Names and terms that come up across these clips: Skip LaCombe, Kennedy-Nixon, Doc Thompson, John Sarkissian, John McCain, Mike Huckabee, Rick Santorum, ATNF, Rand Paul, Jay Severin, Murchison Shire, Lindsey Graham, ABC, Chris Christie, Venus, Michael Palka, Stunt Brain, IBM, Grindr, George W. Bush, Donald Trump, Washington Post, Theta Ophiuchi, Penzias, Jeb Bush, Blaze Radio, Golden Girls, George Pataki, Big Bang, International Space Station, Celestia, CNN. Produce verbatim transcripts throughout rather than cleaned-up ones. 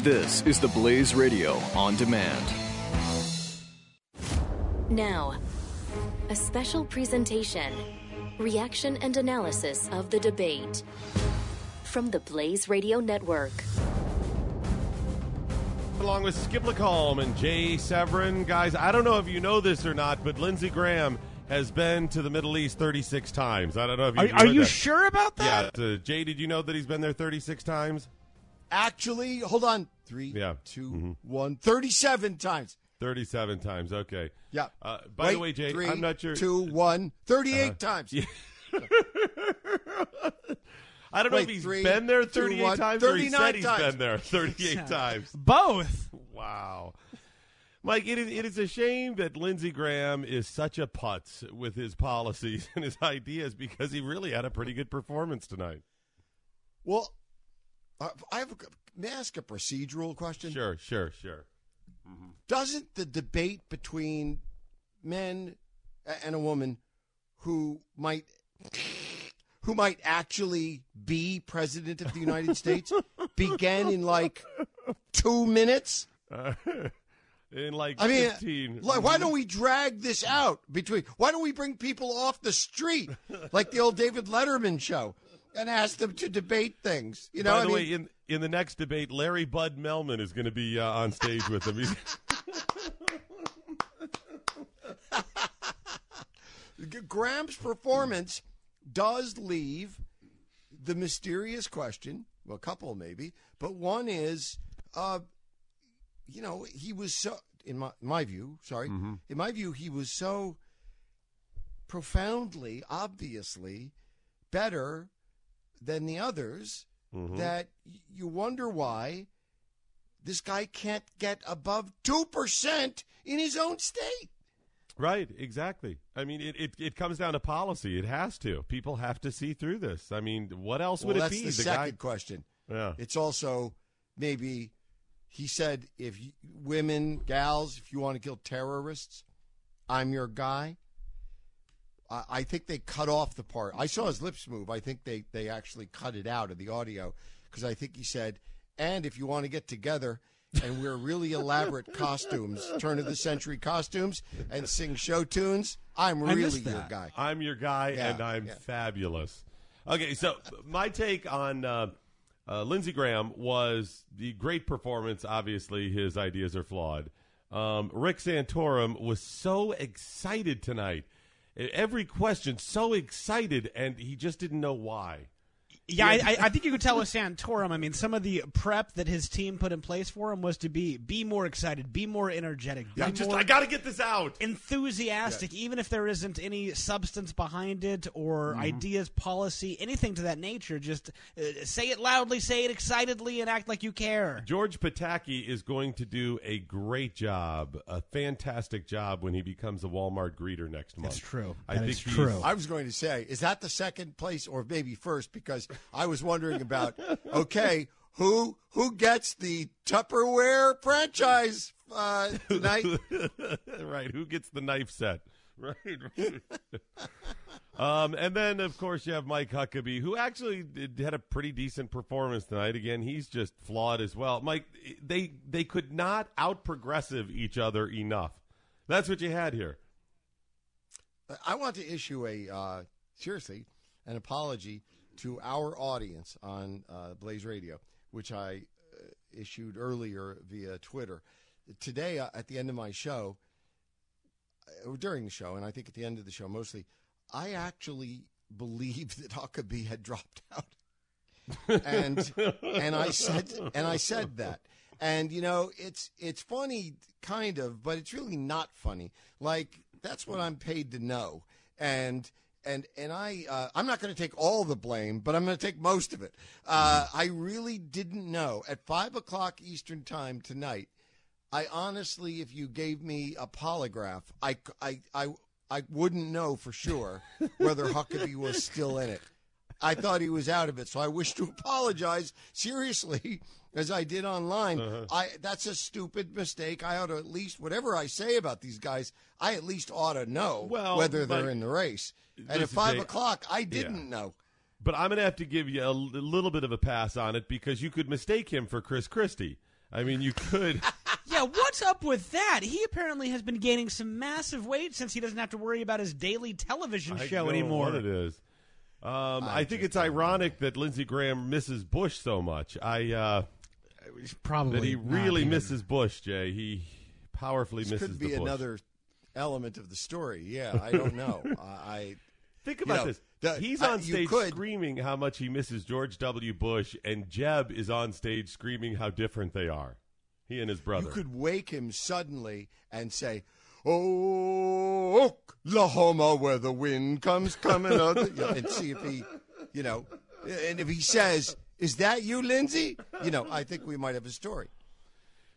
This is the Blaze Radio On Demand. Now, a special presentation, reaction and analysis of the debate from the Blaze Radio Network. Along with Skip LaCombe and Jay Severin. Guys, I don't know if you know this or not, but Lindsey Graham has been to the Middle East thirty-six times. I don't know if you Are, are you that. sure about that? Yeah. Uh, Jay, did you know that he's been there thirty-six times? Actually, hold on. Three, yeah. two, mm-hmm. one. thirty-seven times. thirty-seven times. Okay. Yeah. Uh, by Wait, the way, Jay, three, I'm not sure. two, one. thirty-eight uh, times. Yeah. I don't Wait, know if he's three, been there thirty-eight two, one, times or he said he's times. been there thirty-eight times. Both. Wow. Mike, it is, it is a shame that Lindsey Graham is such a putz with his policies and his ideas because he really had a pretty good performance tonight. Well, uh, I have a, may I ask a procedural question? Sure, sure, sure. Mm-hmm. Doesn't the debate between men and a woman who might... who might actually be president of the United States, began in like two minutes? Uh, in like I mean, fifteen. Like, why don't we drag this out? between? Why don't we bring people off the street, like the old David Letterman show, and ask them to debate things? You know, By the I mean, way, in, in the next debate, Larry Bud Melman is going to be uh, on stage with him. He's... Graham's performance... does leave the mysterious question, well, a couple maybe, but one is, uh, you know, he was so, in my, my view, sorry, mm-hmm. in my view, he was so profoundly, obviously, better than the others mm-hmm. that you wonder why this guy can't get above two percent in his own state. Right, exactly. I mean, it, it, it comes down to policy. It has to. People have to see through this. I mean, what else well, would it be? That's the, the second guy... question. Yeah. It's also maybe he said, if you, women, gals, if you want to kill terrorists, I'm your guy. I, I think they cut off the part. I saw his lips move. I think they, they actually cut it out of the audio because I think he said, and if you want to get together and wear really elaborate costumes, turn-of-the-century costumes, and sing show tunes, I'm really your guy. I'm your guy, yeah, and I'm yeah. fabulous. Okay, so my take on uh, uh, Lindsey Graham was the great performance. Obviously, his ideas are flawed. Um, Rick Santorum was so excited tonight. Every question, so excited, and he just didn't know why. Yeah, I, I think you could tell with Santorum. I mean, some of the prep that his team put in place for him was to be be more excited, be more energetic. Be yeah, just more I got to get this out. Enthusiastic, yes. Even if there isn't any substance behind it or mm-hmm. ideas, policy, anything to that nature. Just uh, say it loudly, say it excitedly, and act like you care. George Pataki is going to do a great job, a fantastic job when he becomes a Walmart greeter next month. That's true. I that think is true. I was going to say, is that the second place or maybe first? Because I was wondering about, okay, who who gets the Tupperware franchise uh, tonight? Right, who gets the knife set? Right. right. um, and then, of course, you have Mike Huckabee, who actually did, had a pretty decent performance tonight. Again, he's just flawed as well. Mike, they they could not out-progressive each other enough. That's what you had here. I want to issue a, uh, seriously, an apology to our audience on uh, Blaze Radio, which I uh, issued earlier via Twitter. Today, uh, at the end of my show, or during the show, and I think at the end of the show mostly, I actually believed that Huckabee had dropped out, and and I said and I said that, and you know it's it's funny kind of, but it's really not funny. Like that's what I'm paid to know, and. And and I, uh, I'm not going to take all the blame, but I'm going to take most of it. Uh, I really didn't know. At five o'clock Eastern time tonight, I honestly, if you gave me a polygraph, I, I, I, I wouldn't know for sure whether Huckabee was still in it. I thought he was out of it, so I wish to apologize seriously, as I did online. Uh-huh. I that's a stupid mistake. I ought to at least, whatever I say about these guys, I at least ought to know well, whether they're in the race. And at five o'clock, I didn't yeah. know. But I'm going to have to give you a, a little bit of a pass on it because you could mistake him for Chris Christie. I mean, you could. Yeah, what's up with that? He apparently has been gaining some massive weight since he doesn't have to worry about his daily television I show know anymore. What it is. Um, I, I think it's ironic know. that Lindsey Graham misses Bush so much. I uh, probably that he really even. misses Bush, Jay. He powerfully this misses the Bush. Could be another element of the story. Yeah, I don't know. uh, I think about you know, this. The, He's on I, stage could, screaming how much he misses George W. Bush, and Jeb is on stage screaming how different they are. He and his brother. You could wake him suddenly and say, "Oh, Oklahoma, where the wind comes coming up," you know, and see if he, you know, and if he says, "Is that you, Lindsey?" You know, I think we might have a story.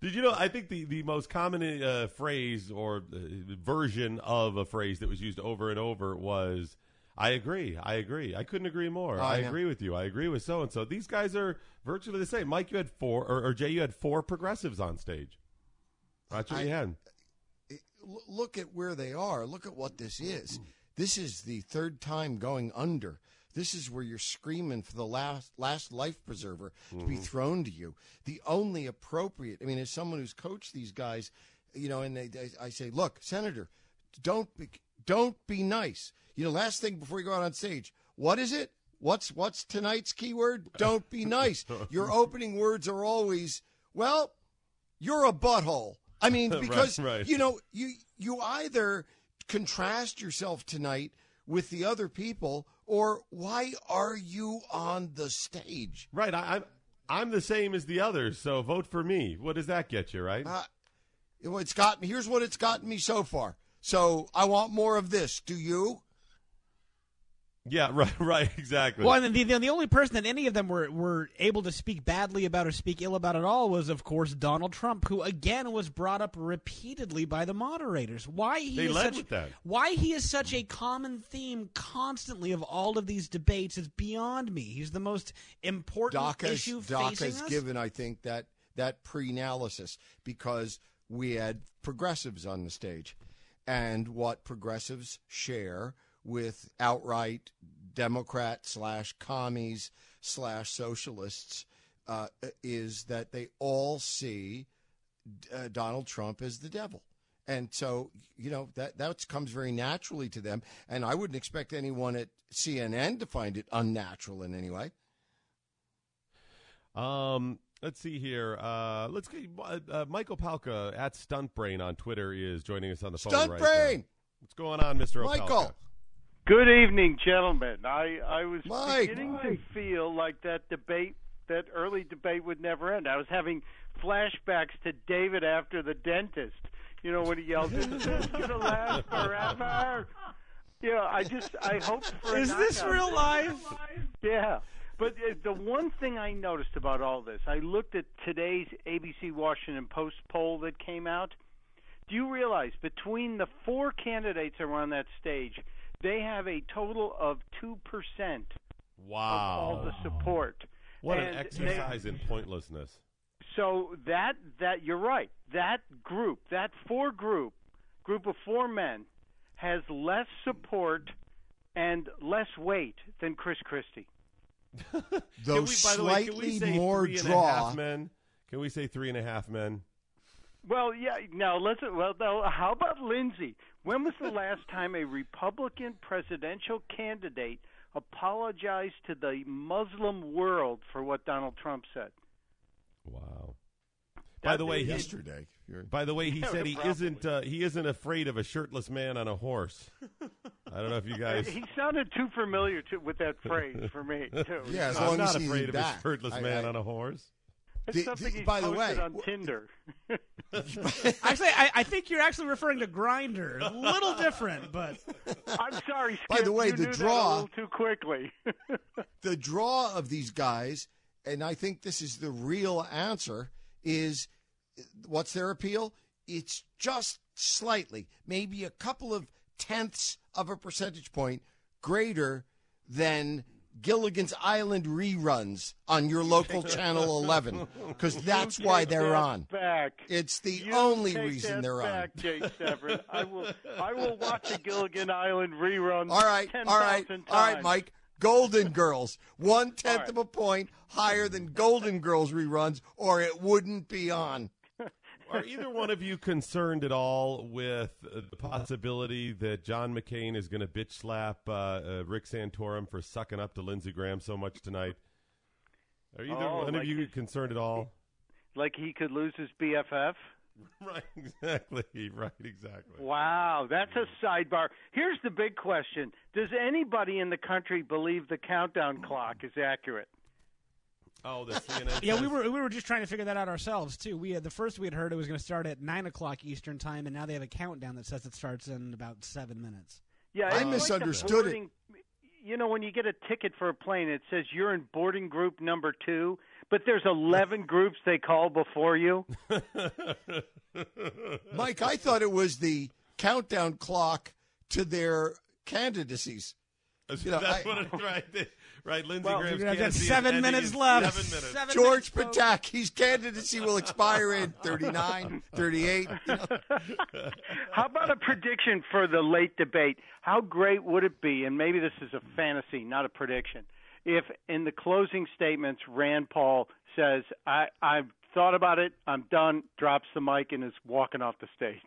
Did you know? I think the, the most common uh, phrase or uh, version of a phrase that was used over and over was, I agree. I agree. I couldn't agree more. Oh, I yeah. agree with you. I agree with so-and-so. These guys are virtually the same. Mike, you had four, or, or Jay, you had four progressives on stage. That's what I, you had. Look at where they are. Look at what this is. This is the third time going under. This is where you're screaming for the last last life preserver mm-hmm. to be thrown to you. The only appropriate, I mean, as someone who's coached these guys, you know, and they, they, I say, look, Senator, don't be... Don't be nice. You know, last thing before you go out on stage, what is it? What's what's tonight's keyword? Don't be nice. Your opening words are always, well, you're a butthole. I mean, because, right, right. you know, you you either contrast yourself tonight with the other people or why are you on the stage? Right. I, I'm, I'm the same as the others, so vote for me. What does that get you, right? Uh, it's gotten, here's what it's gotten me so far. So I want more of this. Do you? Yeah, right, right, exactly. Well, and the, the the only person that any of them were were able to speak badly about or speak ill about at all was, of course, Donald Trump, who again was brought up repeatedly by the moderators. Why he they is led such, with that. Why he is such a common theme constantly of all of these debates is beyond me. He's the most important Doc has, issue Doc facing us. Doc has given, I think, that that pre-analysis because we had progressives on the stage. And what progressives share with outright Democrat slash commies slash socialists uh, is that they all see uh, Donald Trump as the devil. And so, you know, that, that comes very naturally to them. And I wouldn't expect anyone at C N N to find it unnatural in any way. Um. Let's see here. Uh, let's get, uh, Michael Palka at Stunt Brain on Twitter is joining us on the phone Stunt right Brain. now. Stunt Brain! What's going on, Mister O'Palka? Michael! Good evening, gentlemen. I, I was Mike. beginning Mike. to feel like that debate, that early debate would never end. I was having flashbacks to David after the dentist. You know, when he yelled, "Is this going to last forever?" You know, I just, I hope for Is a this real life? Is this real life? Yeah. But the one thing I noticed about all this, I looked at today's A B C Washington Post poll that came out. Do you realize between the four candidates that were on that stage, they have a total of two percent wow. of all the support. What and an exercise they, in pointlessness. So that, that you're right, that group, that four group, group of four men, has less support and less weight than Chris Christie. Though we, slightly the way, can we say more three and draw. A half men? Can we say three and a half men? Well, yeah. Now let's. Well, though, how about Lindsey? When was the last time a Republican presidential candidate apologized to the Muslim world for what Donald Trump said? Wow. By the, way, he, yesterday, by the way, he yeah, said he probably. isn't uh, he isn't afraid of a shirtless man on a horse. I don't know if you guys. He sounded too familiar to, with that phrase for me, too. Yeah, as long I'm as not he's afraid of back. a shirtless I, man I, on a horse. That's the, something the, he's by the way, on w- Tinder. actually, I, I think you're actually referring to Grindr. A little different, but I'm sorry. Skip, by the way, you the knew draw that a little too quickly. The draw of these guys, and I think this is the real answer. Is what's their appeal? It's just slightly, maybe a couple of tenths of a percentage point greater than Gilligan's Island reruns on your local Channel eleven, because that's why they're that on. Back. It's the you only reason that they're back, on. Jay Severin. I will, I will watch a Gilligan Island rerun. All right, ten, all right, all right, Mike. Golden Girls, one-tenth right. of a point higher than Golden Girls reruns, or it wouldn't be on. Are either one of you concerned at all with the possibility that John McCain is going to bitch slap uh, uh, Rick Santorum for sucking up to Lindsey Graham so much tonight? Are either oh, one like of you concerned at all? Like he could lose his B F F? Right, exactly. Right, exactly. Wow, that's a sidebar. Here's the big question. Does anybody in the country believe the countdown clock is accurate? Oh, the C N N. Yeah, we were we were just trying to figure that out ourselves too. We had the first we had heard it was going to start at nine o'clock Eastern time, and now they have a countdown that says it starts in about seven minutes. Yeah, I misunderstood like boarding, it. You know, when you get a ticket for a plane, it says you're in boarding group number two, but there's eleven groups they call before you. Mike, I thought it was the countdown clock to their candidacies. You know, that's I, what it's right. Right, Lindsey well, Graham's candidacy. Seven minutes left. Seven minutes. Seven George Pataki's candidacy will expire in thirty-nine, thirty-eight. You know. How about a prediction for the late debate? How great would it be, and maybe this is a fantasy, not a prediction, if in the closing statements Rand Paul says, I, I've thought about it, I'm done, drops the mic, and is walking off the stage.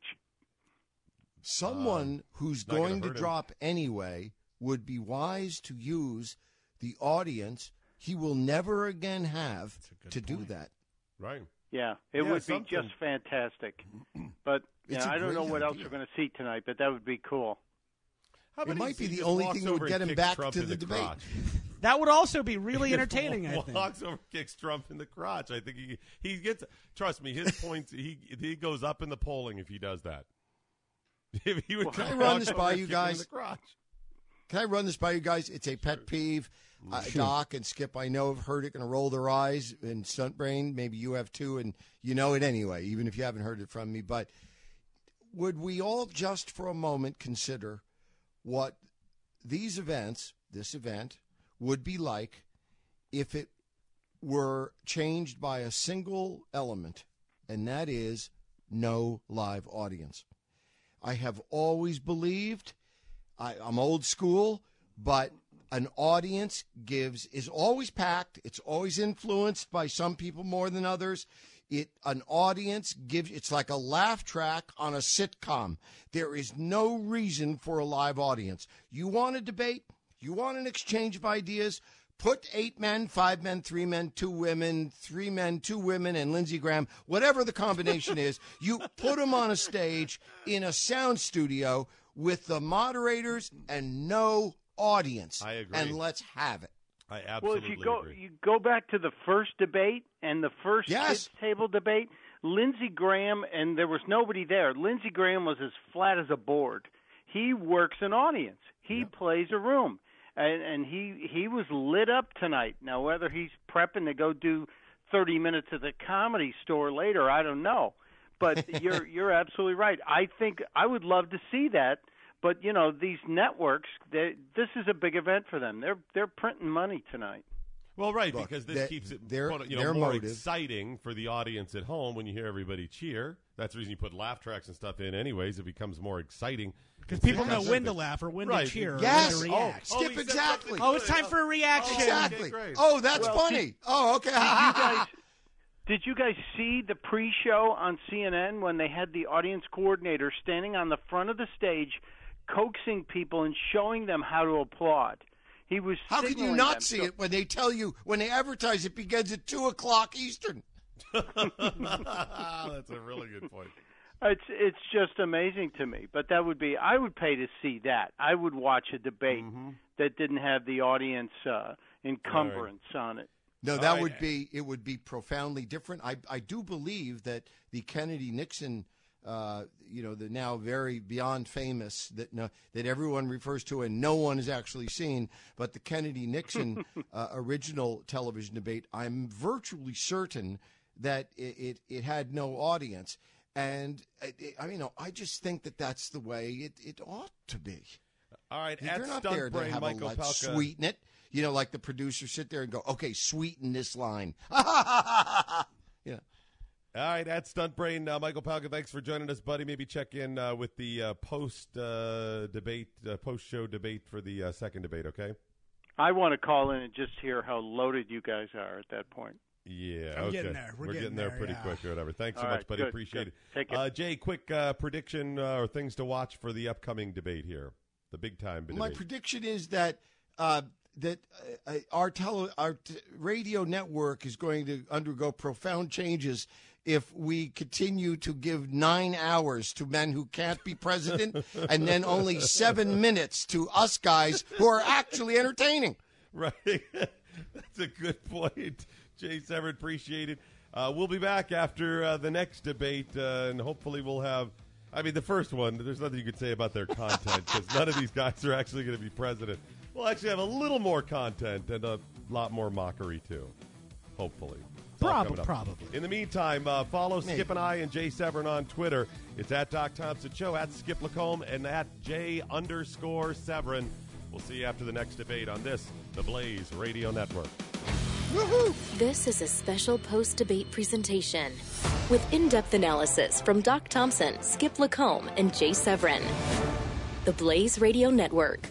Someone uh, who's going to drop him. anyway would be wise to use the audience he will never again have to point. do that. Right. Yeah, it yeah, would something. be just fantastic. But you know, I don't know what idea. else we're going to see tonight, but that would be cool. How it might be the only thing that would get him back Trump to the, the debate. Crotch. That would also be really entertaining, I think. Walks over, kicks Trump in the crotch. I think he he gets, trust me, his points, he he goes up in the polling if he does that. If he would well, can I run this by you guys? Can I run this by you guys? It's a pet peeve. Uh, Doc and Skip, I know, have heard it, going to roll their eyes, and Stunt Brain, maybe you have too, and you know it anyway, even if you haven't heard it from me. But would we all just for a moment consider what these events, this event, would be like if it were changed by a single element, and that is no live audience? I have always believed, I, I'm old school, but an audience gives is always packed. It's always influenced by some people more than others. It an audience gives. It's like a laugh track on a sitcom. There is no reason for a live audience. You want a debate? You want an exchange of ideas? Put eight men, five men, three men, two women, three men, two women, and Lindsey Graham, whatever the combination is. You put them on a stage in a sound studio with the moderators and no audience. I agree. And let's have it. I absolutely agree. Well, if you agree. go you go back to the first debate and the first yes. kids table debate, Lindsey Graham, and there was nobody there. Lindsey Graham was as flat as a board. He works an audience. He yep. plays a room. And, and he, he was lit up tonight. Now, whether he's prepping to go do thirty minutes at the Comedy Store later, I don't know. But you're you're absolutely right. I think I would love to see that. But you know, these networks, they, this is a big event for them. They're they're printing money tonight. Well, right, Look, because this that, keeps it their, you know, their more motive. exciting for the audience at home when you hear everybody cheer. That's the reason you put laugh tracks and stuff in, anyways. It becomes more exciting because people know when to laugh or when right. to cheer yes. or when to react. Oh, oh, Skip, exactly. Oh, it's time for a reaction. Oh, exactly. Okay, oh, that's well, funny. Did, oh, okay. Did you guys, Did you guys see the pre-show on C N N when they had the audience coordinator standing on the front of the stage coaxing people and showing them how to applaud? He was How could you not them. see so, it when they tell you, when they advertise it begins at two o'clock Eastern? That's a really good point. It's it's just amazing to me. But that would be, I would pay to see that. I would watch a debate mm-hmm. that didn't have the audience uh, encumbrance right. on it. No, that right. would be, it would be profoundly different. I, I do believe that the Kennedy-Nixon, uh, you know, the now very beyond famous that no, that everyone refers to and no one has actually seen, but the Kennedy-Nixon uh, original television debate, I'm virtually certain that it, it, it had no audience. And, it, it, I mean, no, I just think that that's the way it, it ought to be. All right. If you're not there to have Michael a lot, sweeten it. You know, like the producers sit there and go, okay, sweeten this line. yeah. All right, at Stunt Brain, uh, Michael Palka, thanks for joining us, buddy. Maybe check in uh, with the uh, post uh, debate, uh, post show debate for the uh, second debate, okay? I want to call in and just hear how loaded you guys are at that point. Yeah, I'm okay. Getting there. We're, We're getting, getting there, there pretty yeah. quick or whatever. Thanks so All much, right, buddy. Good, Appreciate good. it. Take it. Uh, Jay, quick uh, prediction uh, or things to watch for the upcoming debate here, the big time debate. My prediction is that uh, that uh, our tele our t- radio network is going to undergo profound changes if we continue to give nine hours to men who can't be president and then only seven minutes to us guys who are actually entertaining. Right. That's a good point. Jay Severin, appreciate it. Uh, we'll be back after uh, the next debate, uh, and hopefully we'll have, I mean, the first one, there's nothing you can say about their content because none of these guys are actually going to be president. We'll actually have a little more content and a lot more mockery, too, hopefully. Probably, probably. In the meantime, uh, follow Maybe. Skip and I and Jay Severin on Twitter. It's at Doc Thompson Show, at Skip Lacombe, and at Jay underscore Severin. We'll see you after the next debate on this, the Blaze Radio Network. Woo-hoo. This is a special post-debate presentation with in-depth analysis from Doc Thompson, Skip Lacombe, and Jay Severin. The Blaze Radio Network.